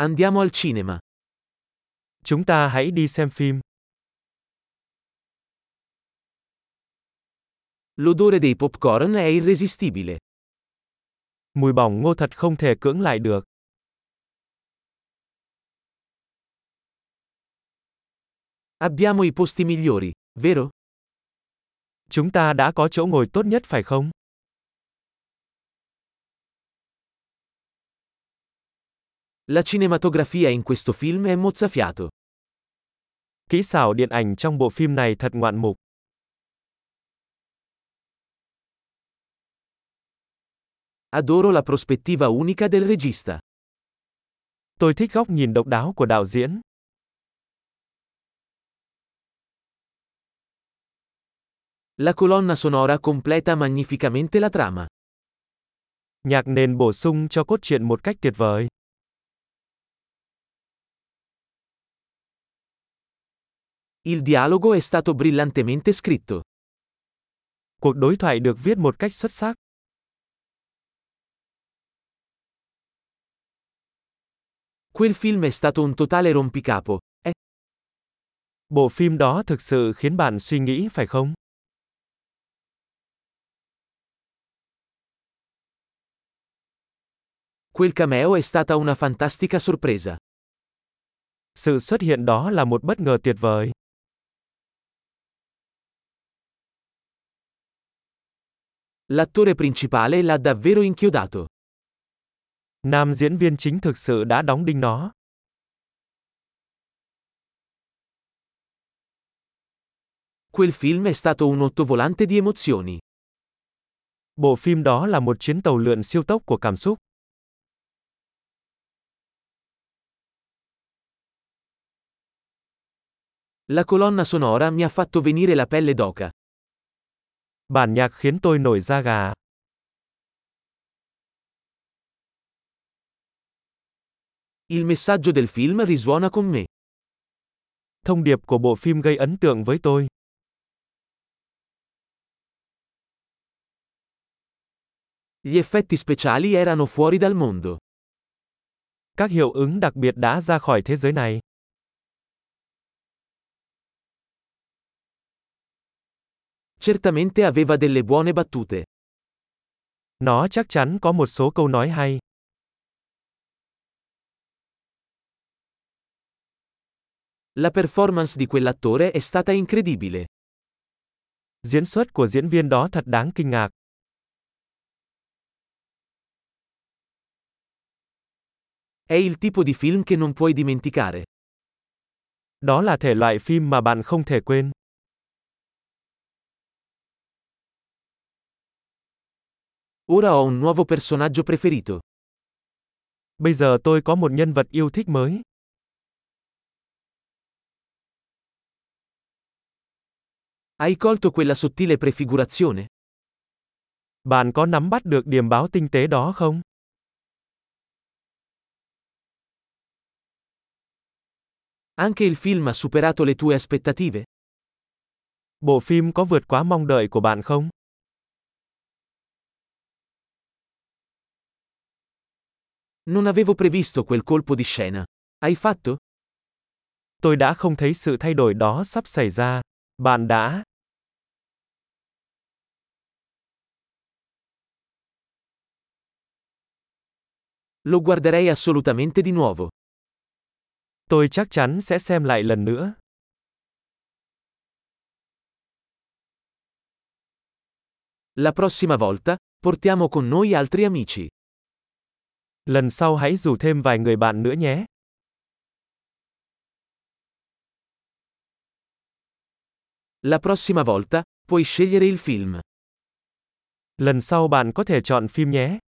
Andiamo al cinema. Chúng ta hãy đi xem phim. L'odore dei popcorn è irresistibile. Mùi bỏng ngô thật không thể cưỡng lại được. Abbiamo i posti migliori, vero? Chúng ta đã có chỗ ngồi tốt nhất phải không? La cinematografia in questo film è mozzafiato. Kỹ xảo điện ảnh trong bộ phim này thật ngoạn mục. Adoro la prospettiva unica del regista. Tôi thích góc nhìn độc đáo của đạo diễn. La colonna sonora completa magnificamente la trama. Nhạc nền bổ sung cho cốt truyện một cách tuyệt vời. Il dialogo è stato brillantemente scritto. Cuộc đối thoại được viết một cách xuất sắc. Quel film è stato un totale rompicapo, eh? Bộ phim đó thực sự khiến bạn suy nghĩ phải không? Quel cameo è stata una fantastica sorpresa. Sự xuất hiện đó là một bất ngờ tuyệt vời. L'attore principale l'ha davvero inchiodato. Nam diễn viên chính thực sự đã đóng đinh nó. Quel film è stato un ottovolante di emozioni. Bộ phim đó là một chuyến tàu lượn siêu tốc của cảm xúc. La colonna sonora mi ha fatto venire la pelle d'oca. Bản nhạc khiến tôi nổi da gà. Il messaggio del film risuona con me. Thông điệp của bộ phim gây ấn tượng với tôi. Gli effetti speciali erano fuori dal mondo. Các hiệu ứng đặc biệt đã ra khỏi thế giới này. Certamente aveva delle buone battute. Nó chắc chắn có một số câu nói hay. La performance di quell'attore è stata incredibile. Diễn xuất của diễn viên đó thật đáng kinh ngạc. È il tipo di film che non puoi dimenticare. Đó là thể loại phim mà bạn không thể quên. Ora ho un nuovo personaggio preferito. Bây giờ tôi có một nhân vật yêu thích mới. Hai colto quella sottile prefigurazione? Bạn có nắm bắt được điểm báo tinh tế đó không? Anche il film ha superato le tue aspettative? Bộ phim có vượt quá mong đợi của bạn không? Non avevo previsto quel colpo di scena. Hai fatto? Tôi đã không thấy sự thay đổi đó sắp xảy ra. Bạn đã? Lo guarderei assolutamente di nuovo. Tôi chắc chắn sẽ xem lại lần nữa. La prossima volta, portiamo con noi altri amici. Lần sau hãy rủ thêm vài người bạn nữa nhé. La prossima volta, puoi scegliere il film. Lần sau bạn có thể chọn phim nhé.